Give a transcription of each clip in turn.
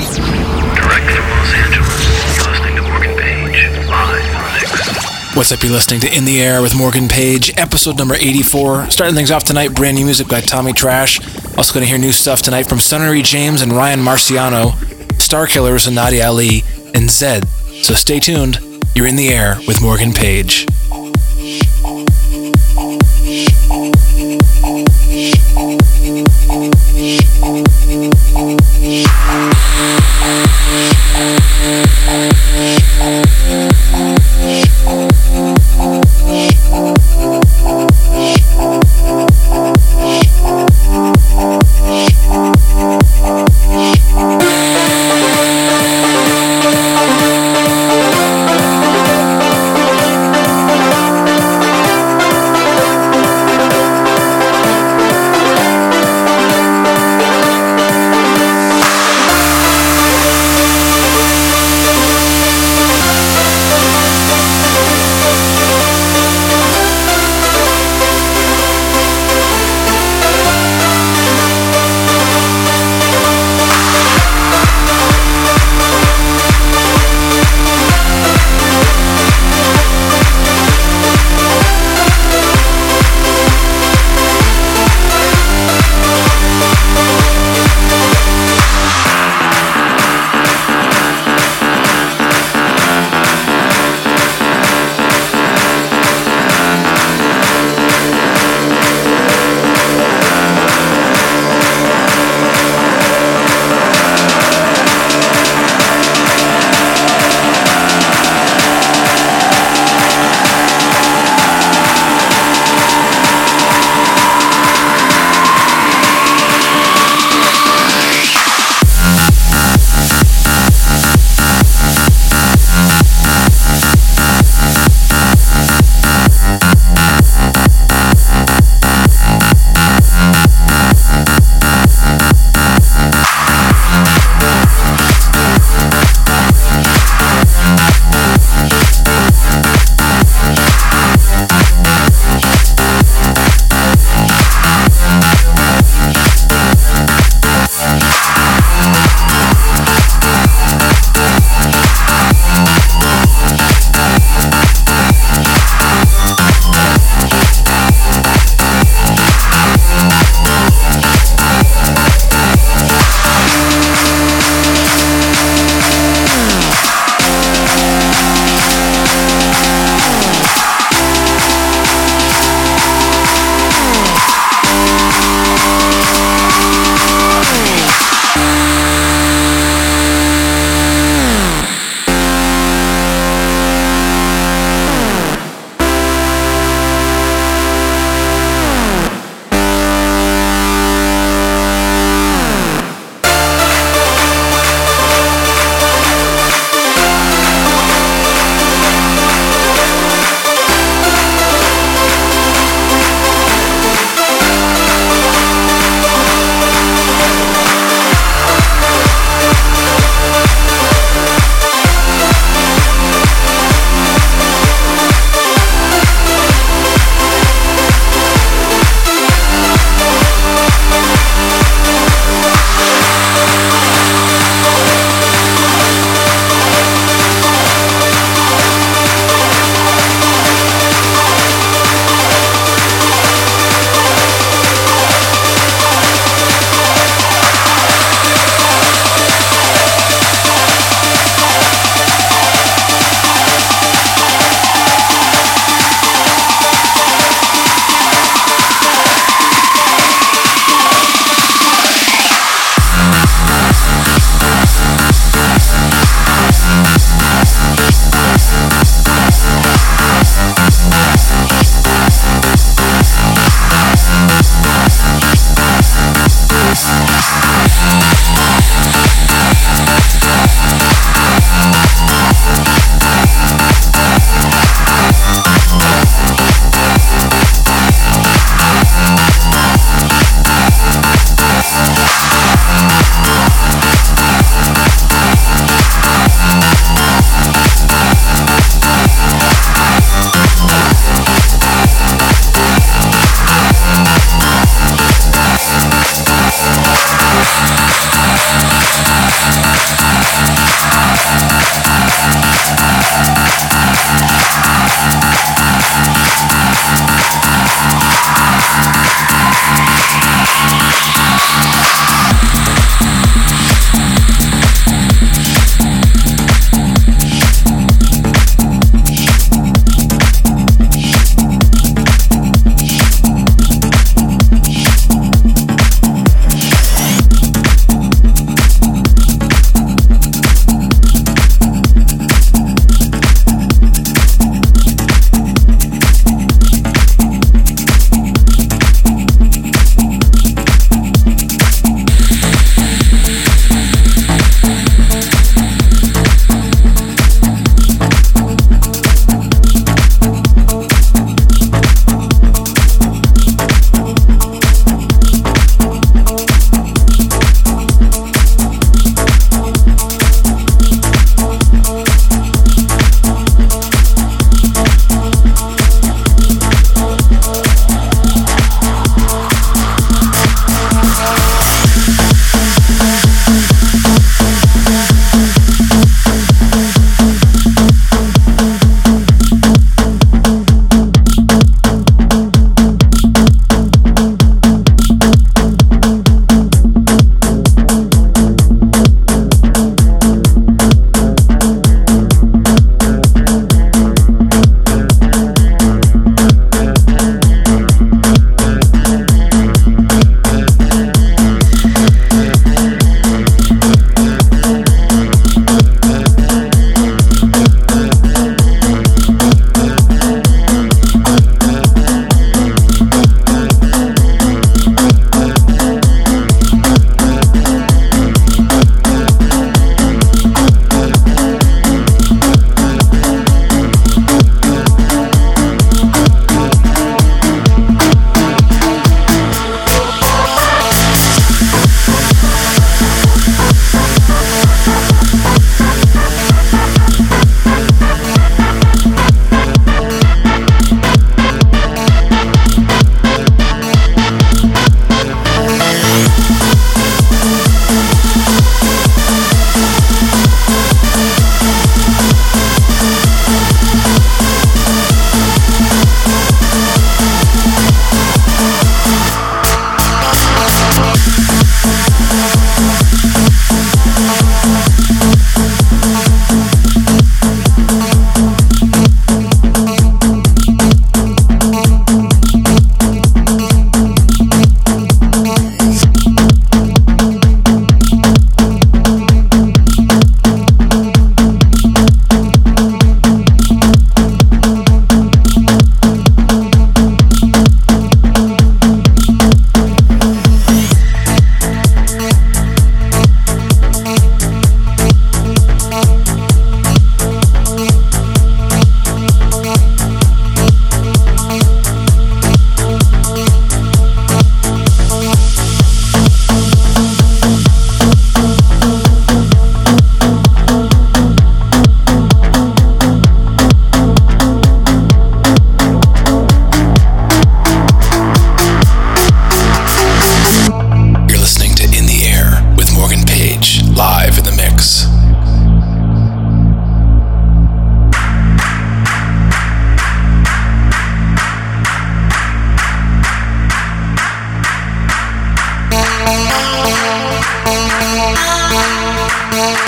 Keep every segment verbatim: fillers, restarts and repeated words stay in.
Direct from Los Angeles, you're listening to Morgan Page, live on Elix. What's up, you're listening to In The Air with Morgan Page, episode number eighty-four. Starting things off tonight, brand new music by Tommy Trash. Also going to hear new stuff tonight from Sunnery James and Ryan Marciano, Starkillers and Nadia Ali, and Zed. So stay tuned, you're in the air with Morgan Page.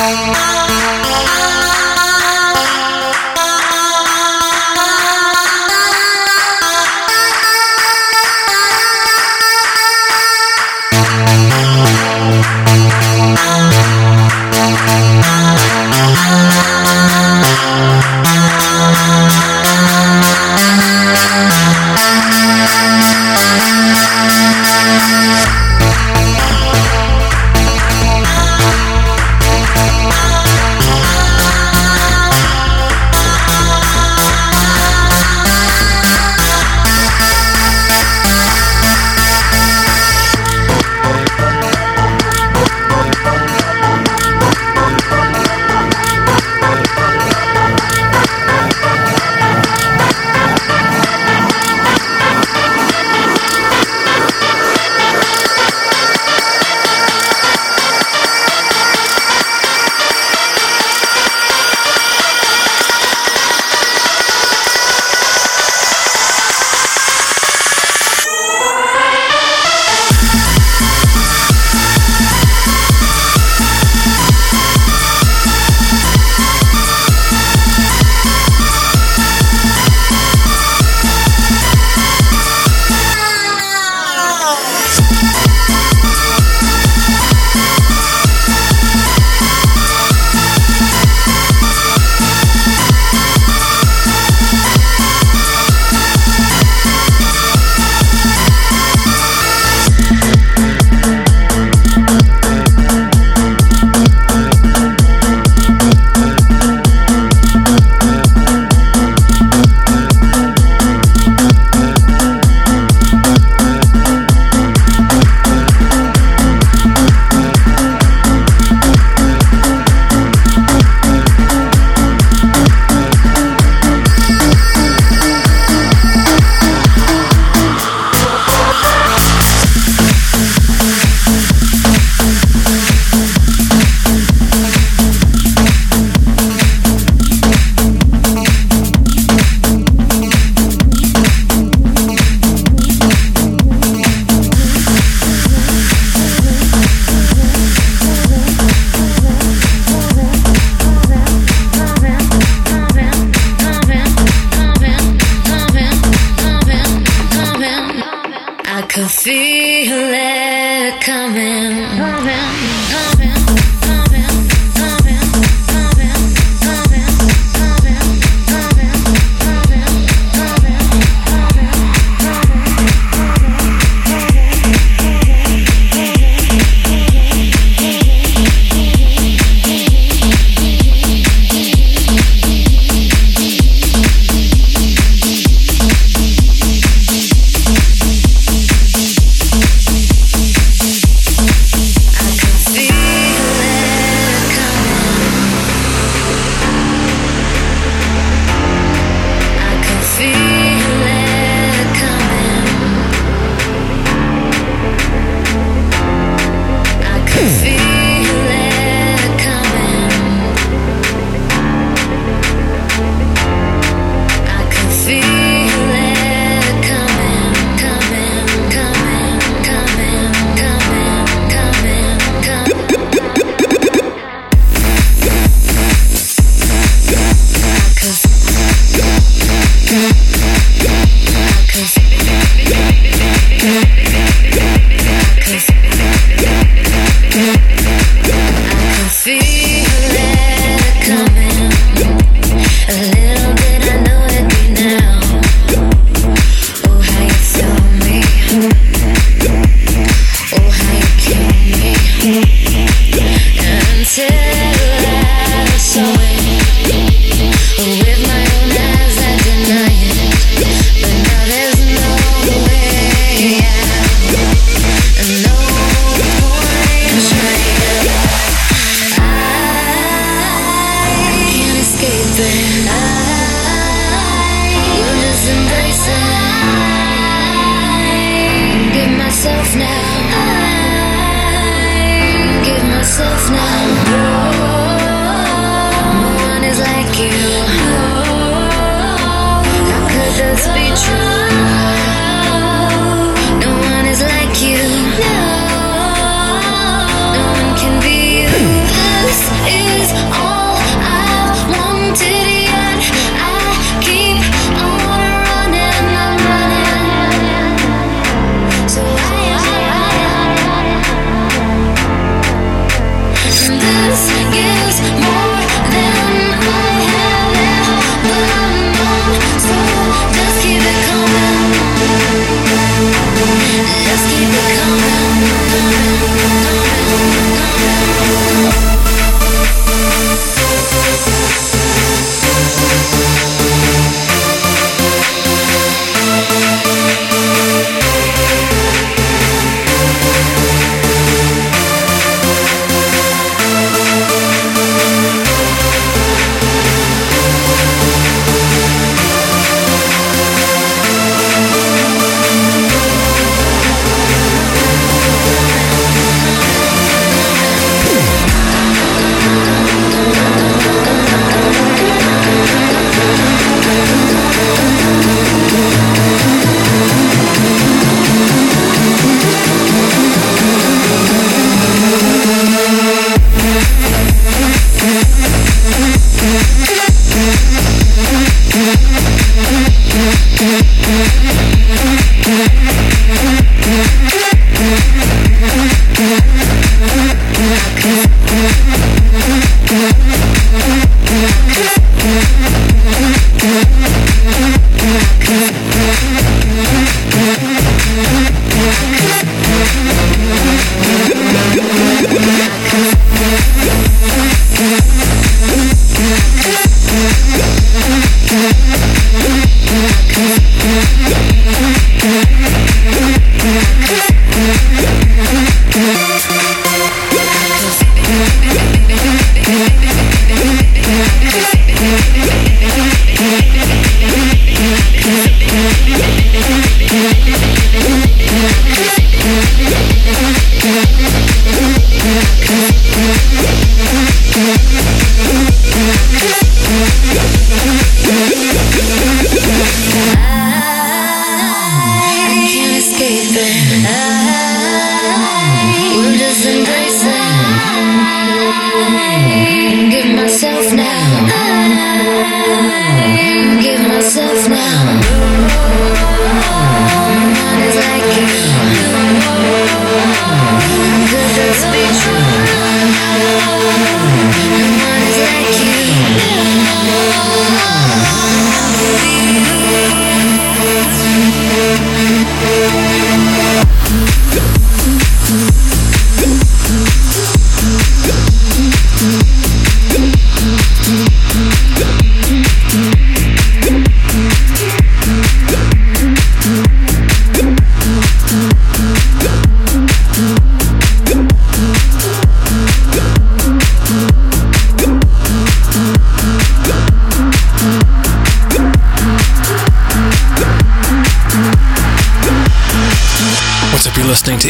Now, no one is like you.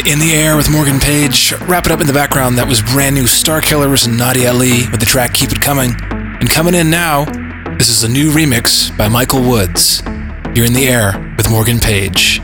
In the Air with Morgan Page. Wrap it up in the background. That was brand new Starkillers and Nadia Ali with the track Keep It Coming. And coming in now, this is a new remix by Michael Woods. You're in the air with Morgan Page.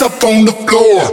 ass up on the floor.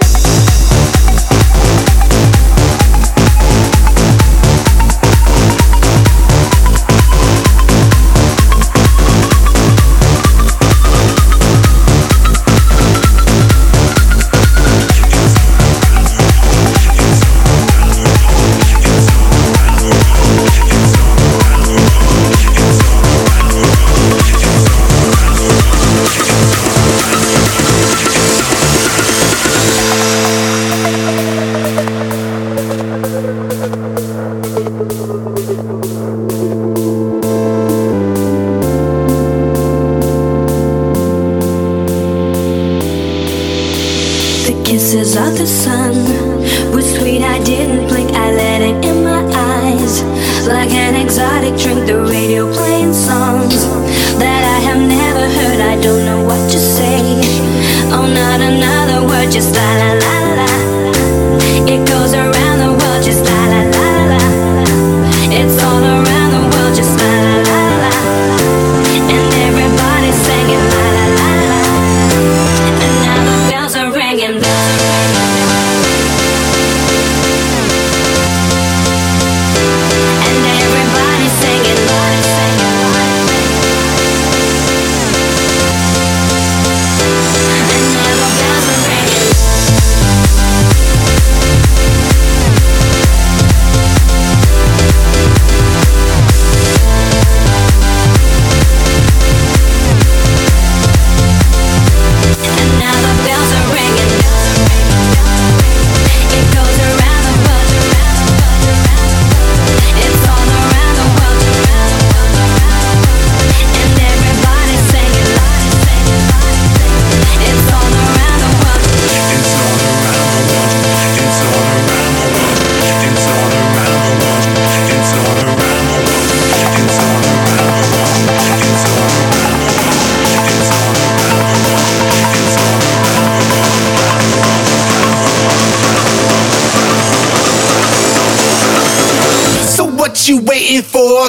You waiting for?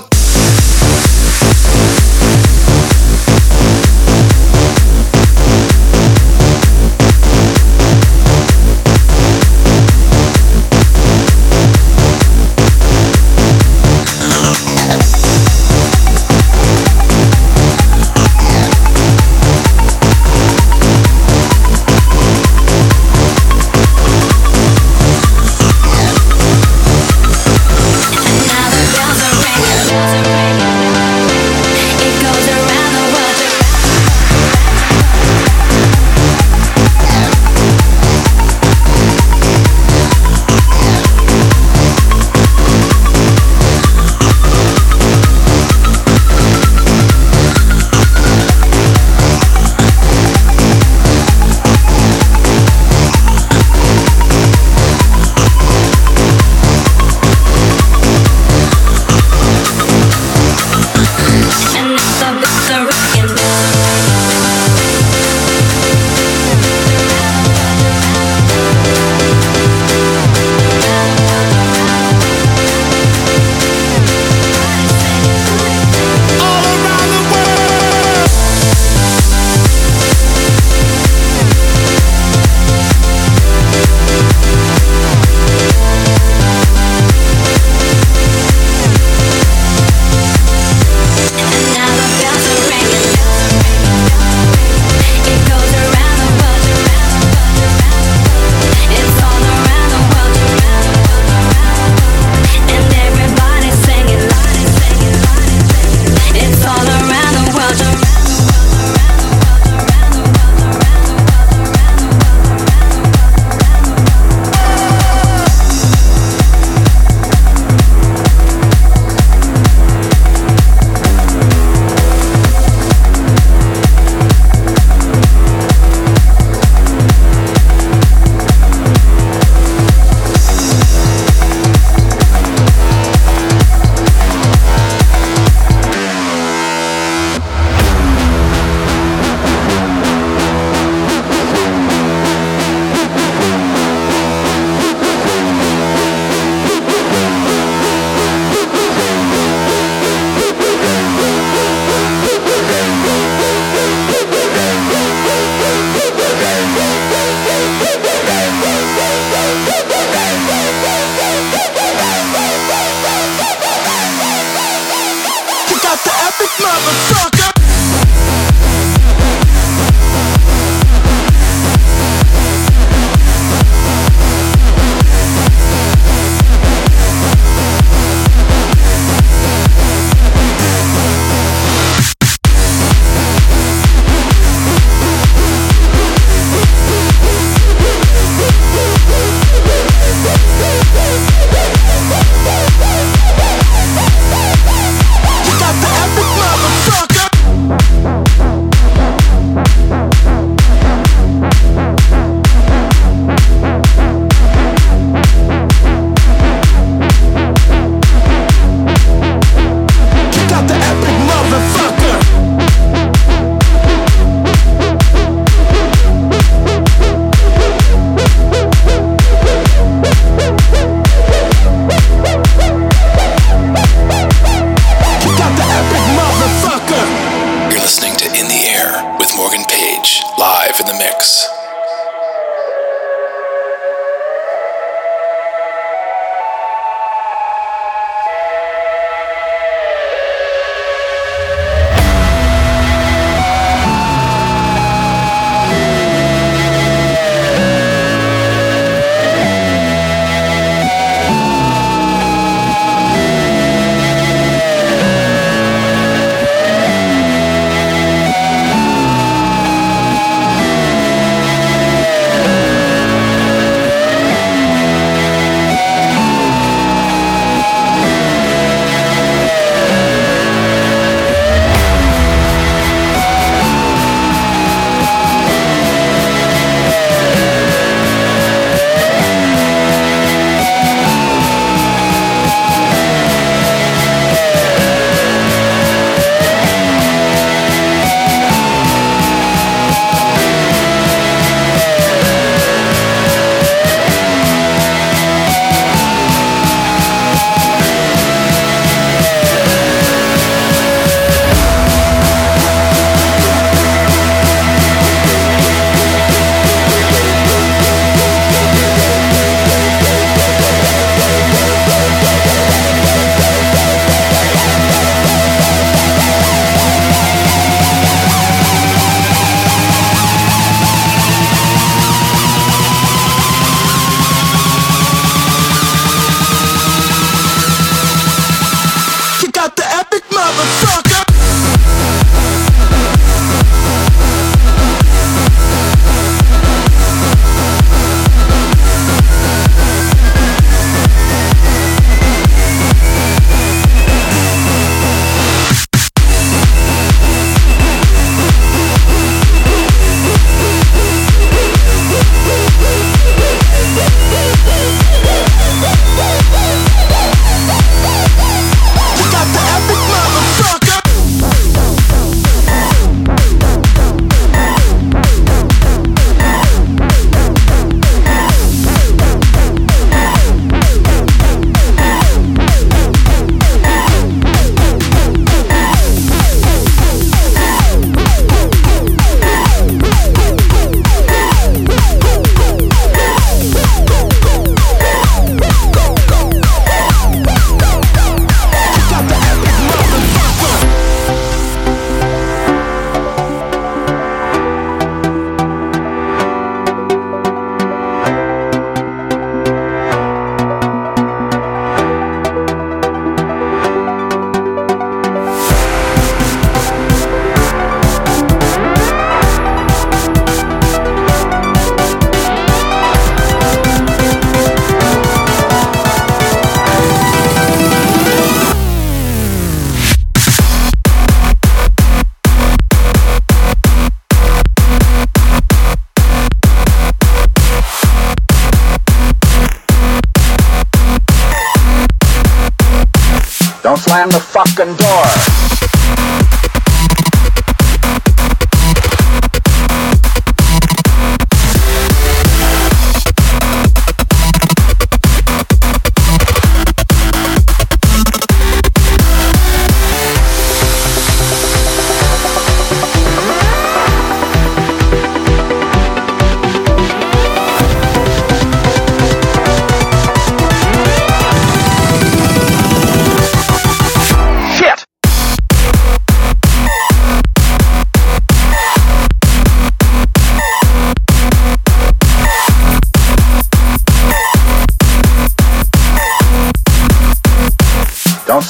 Slam the fucking door.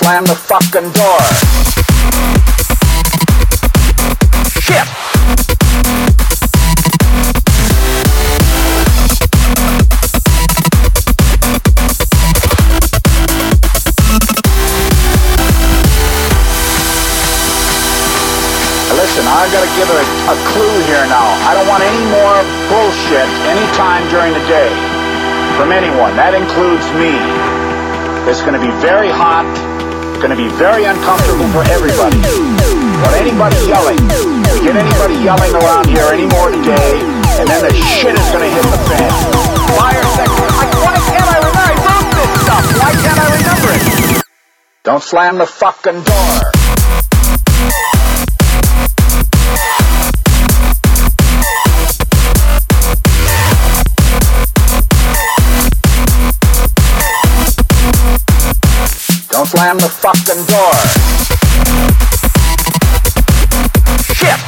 slam the fucking door. Shit! Listen, I've got to give it a, a clue here now. I don't want any more bullshit anytime during the day from anyone. That includes me. It's going to be very hot, going to be very uncomfortable for everybody. But anybody yelling, we get anybody yelling around here anymore today, and then the shit is going to hit the fan. Fire sector, like, why can't I remember? I wrote this stuff, why can't I remember it? Don't slam the fucking door. Don't slam the fucking door. Shit!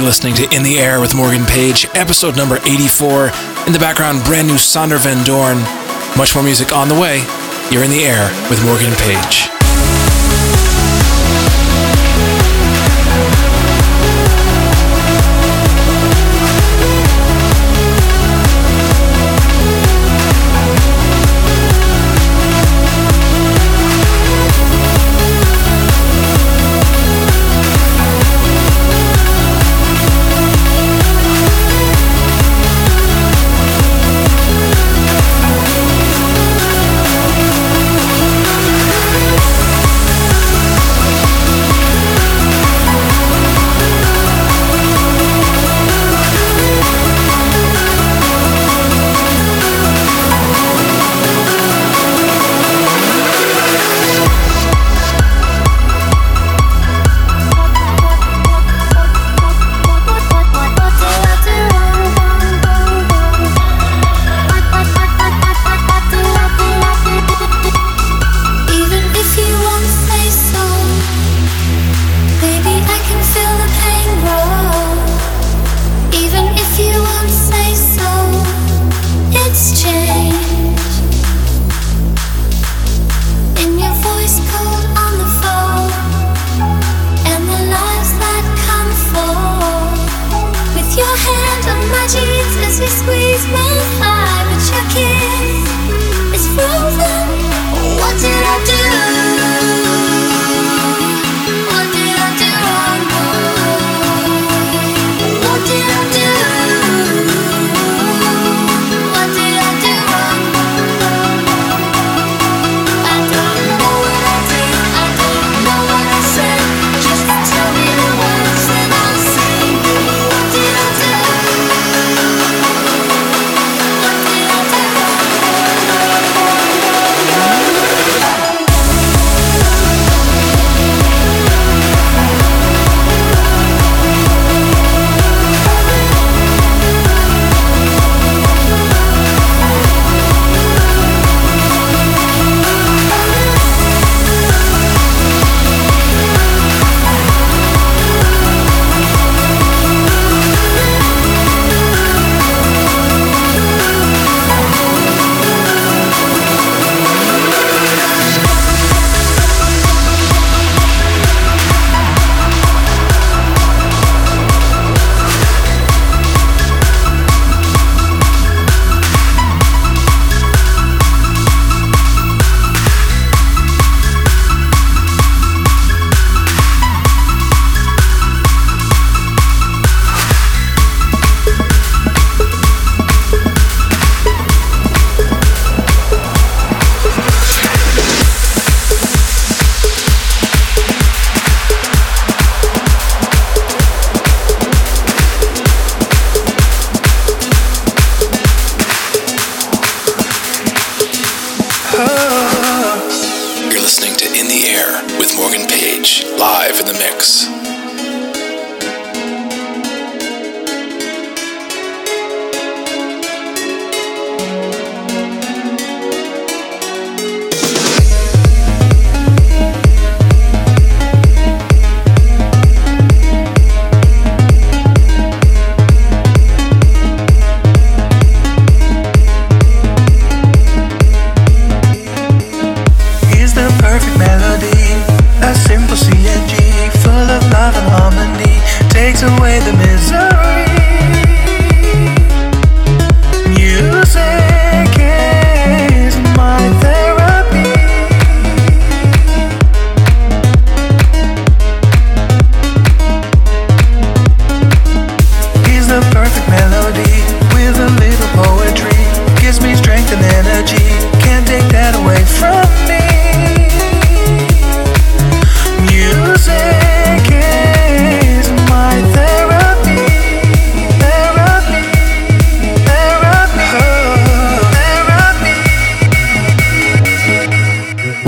Listening to In the Air with Morgan Page, episode number eighty-four. In the background, brand new Sander Van Doorn. Much more music on the way. You're in the air with Morgan Page.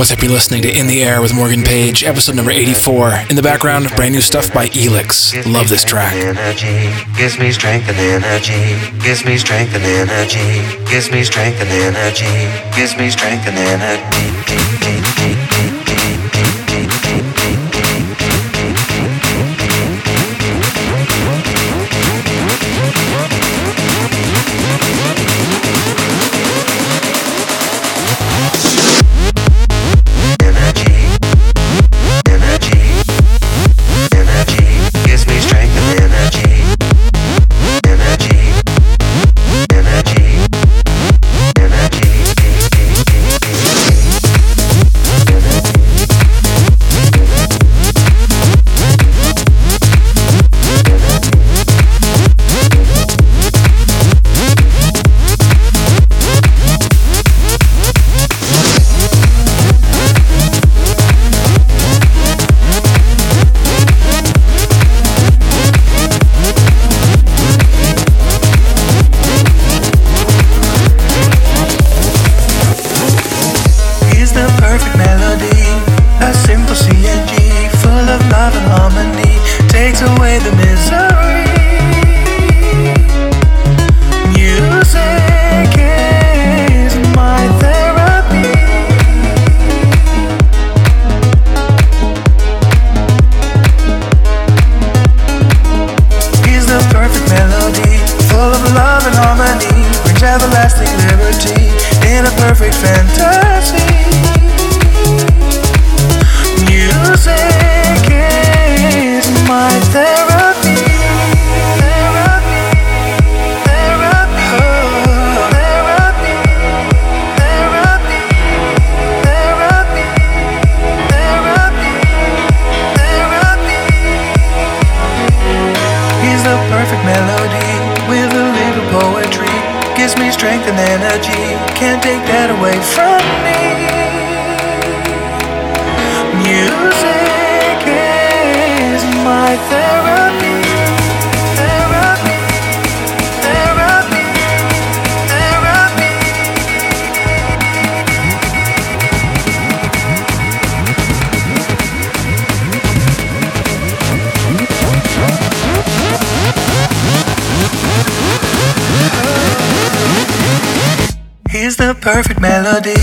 What's up, you're listening to In The Air with Morgan Page, episode number eighty-four. In the background, brand new stuff by Elix. Love this track. Energy, gives me strength and energy, gives me strength and energy, gives me strength and energy, gives me strength and energy. Perfect melody.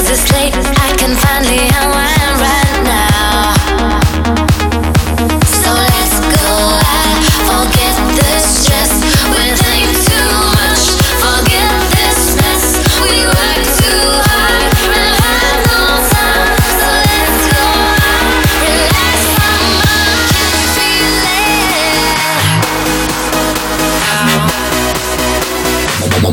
'Cause it's late, I can finally unwind right now. So let's go out, forget the stress. We're thinking too much, forget this mess. We work too hard and have no time. So let's go out, relax my mind, can you feel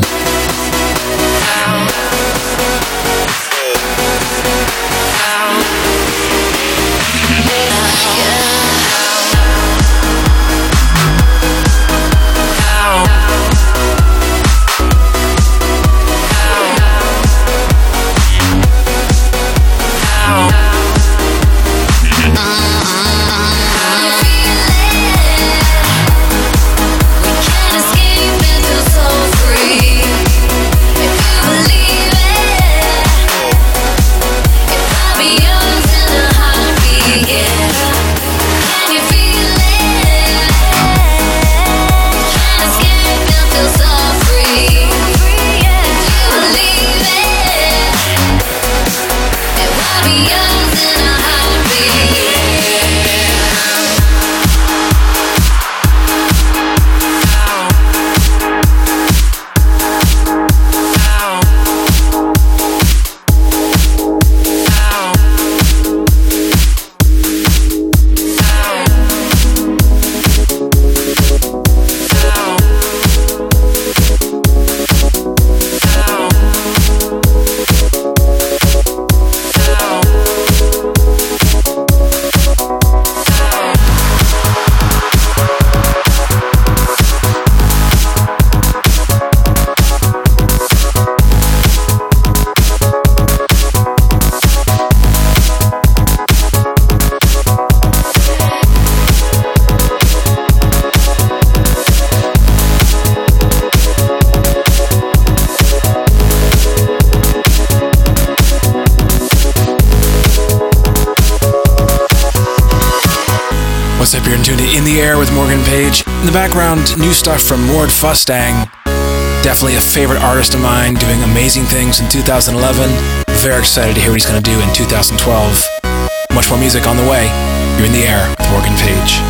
it? Ow. With Morgan Page. In the background, new stuff from Mord Fustang. Definitely a favorite artist of mine, doing amazing things in two thousand eleven. Very excited to hear what he's going to do in two thousand twelve. Much more music on the way. You're in the air with Morgan Page.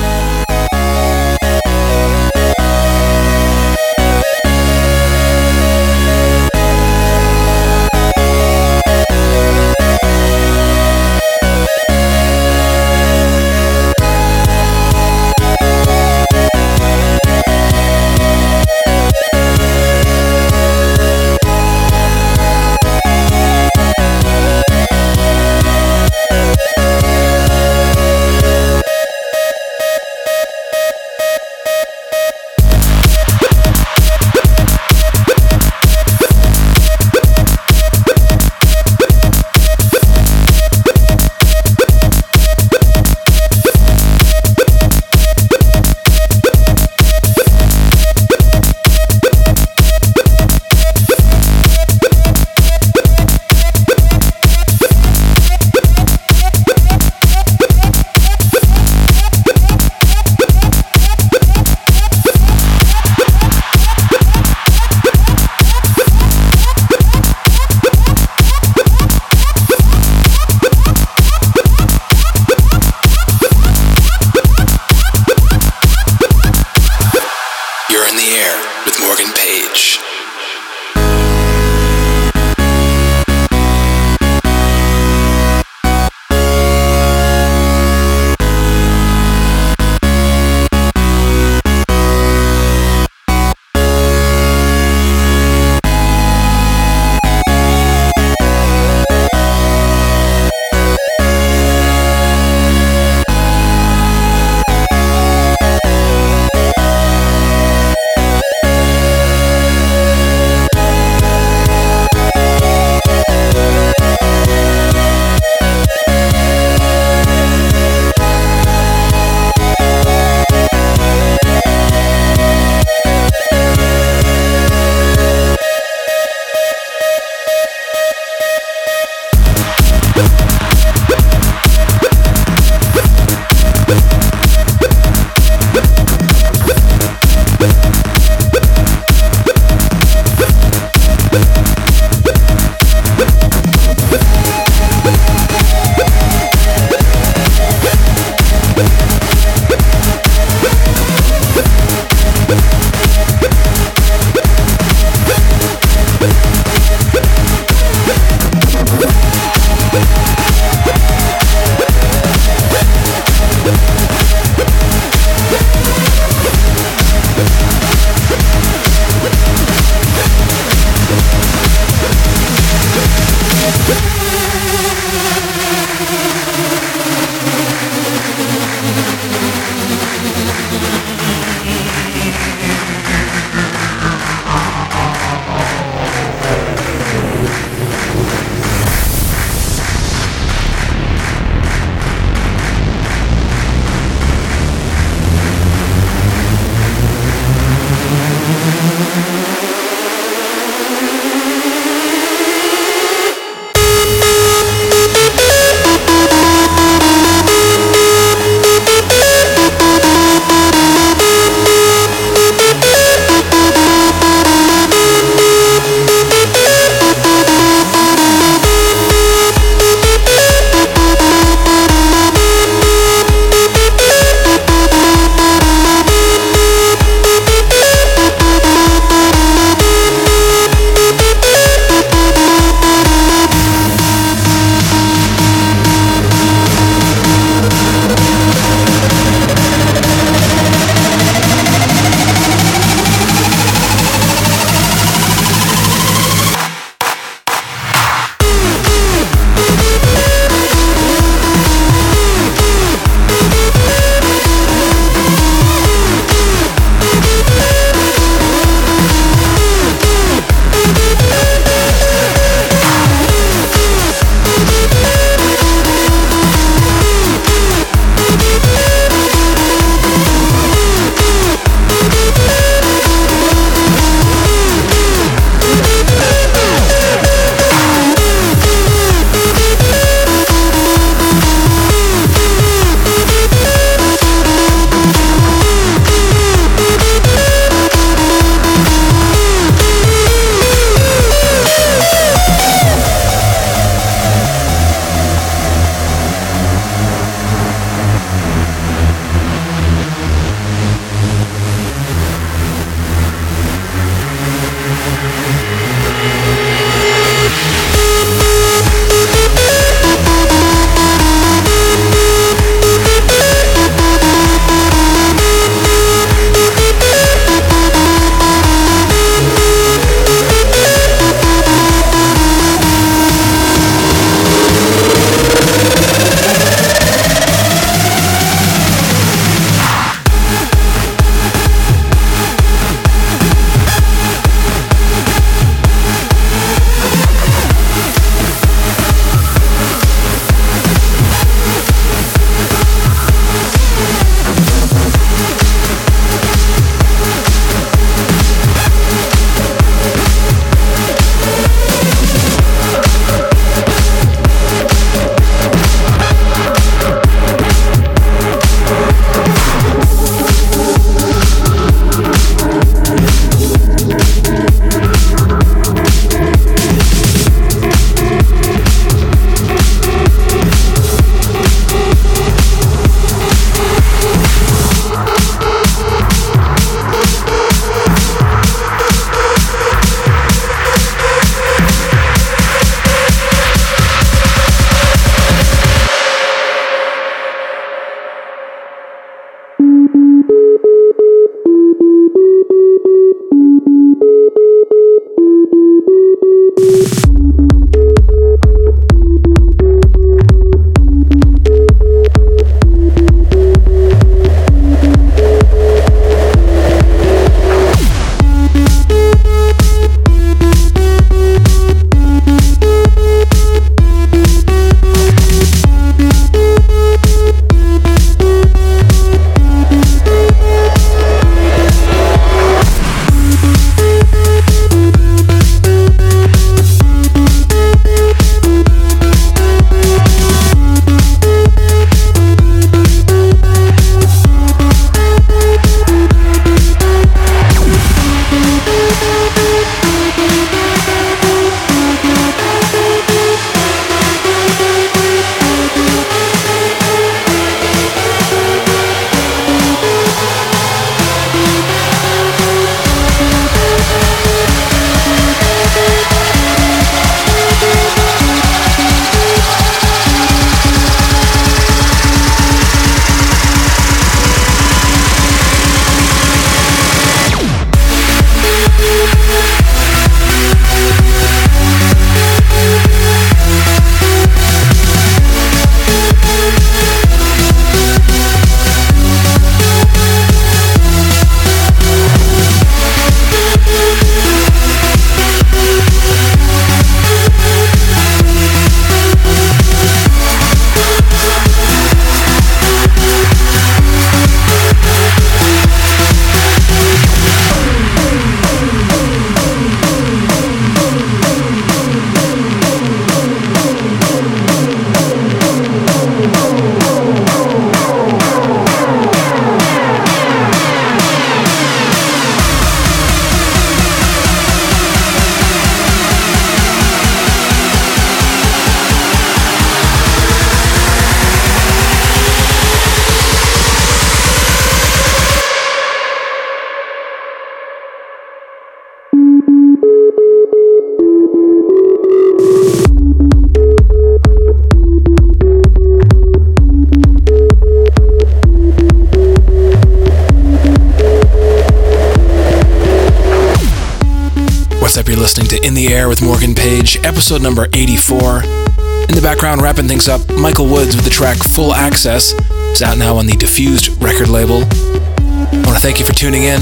the Air with Morgan Page, episode number eighty-four. In the background, wrapping things up, Michael Woods with the track Full Access. It's out now on the Diffused record label. I want to thank you for tuning in.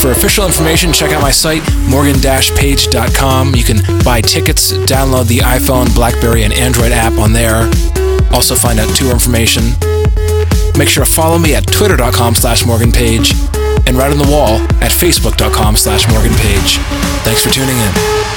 For official information, check out my site, morgan dash page dot com. You can buy tickets, download the iPhone, BlackBerry, and Android app on there. Also find out tour information. Make sure to follow me at twitter dot com slash morgan page and right on the wall at facebook dot com slash morgan page. Thanks for tuning in.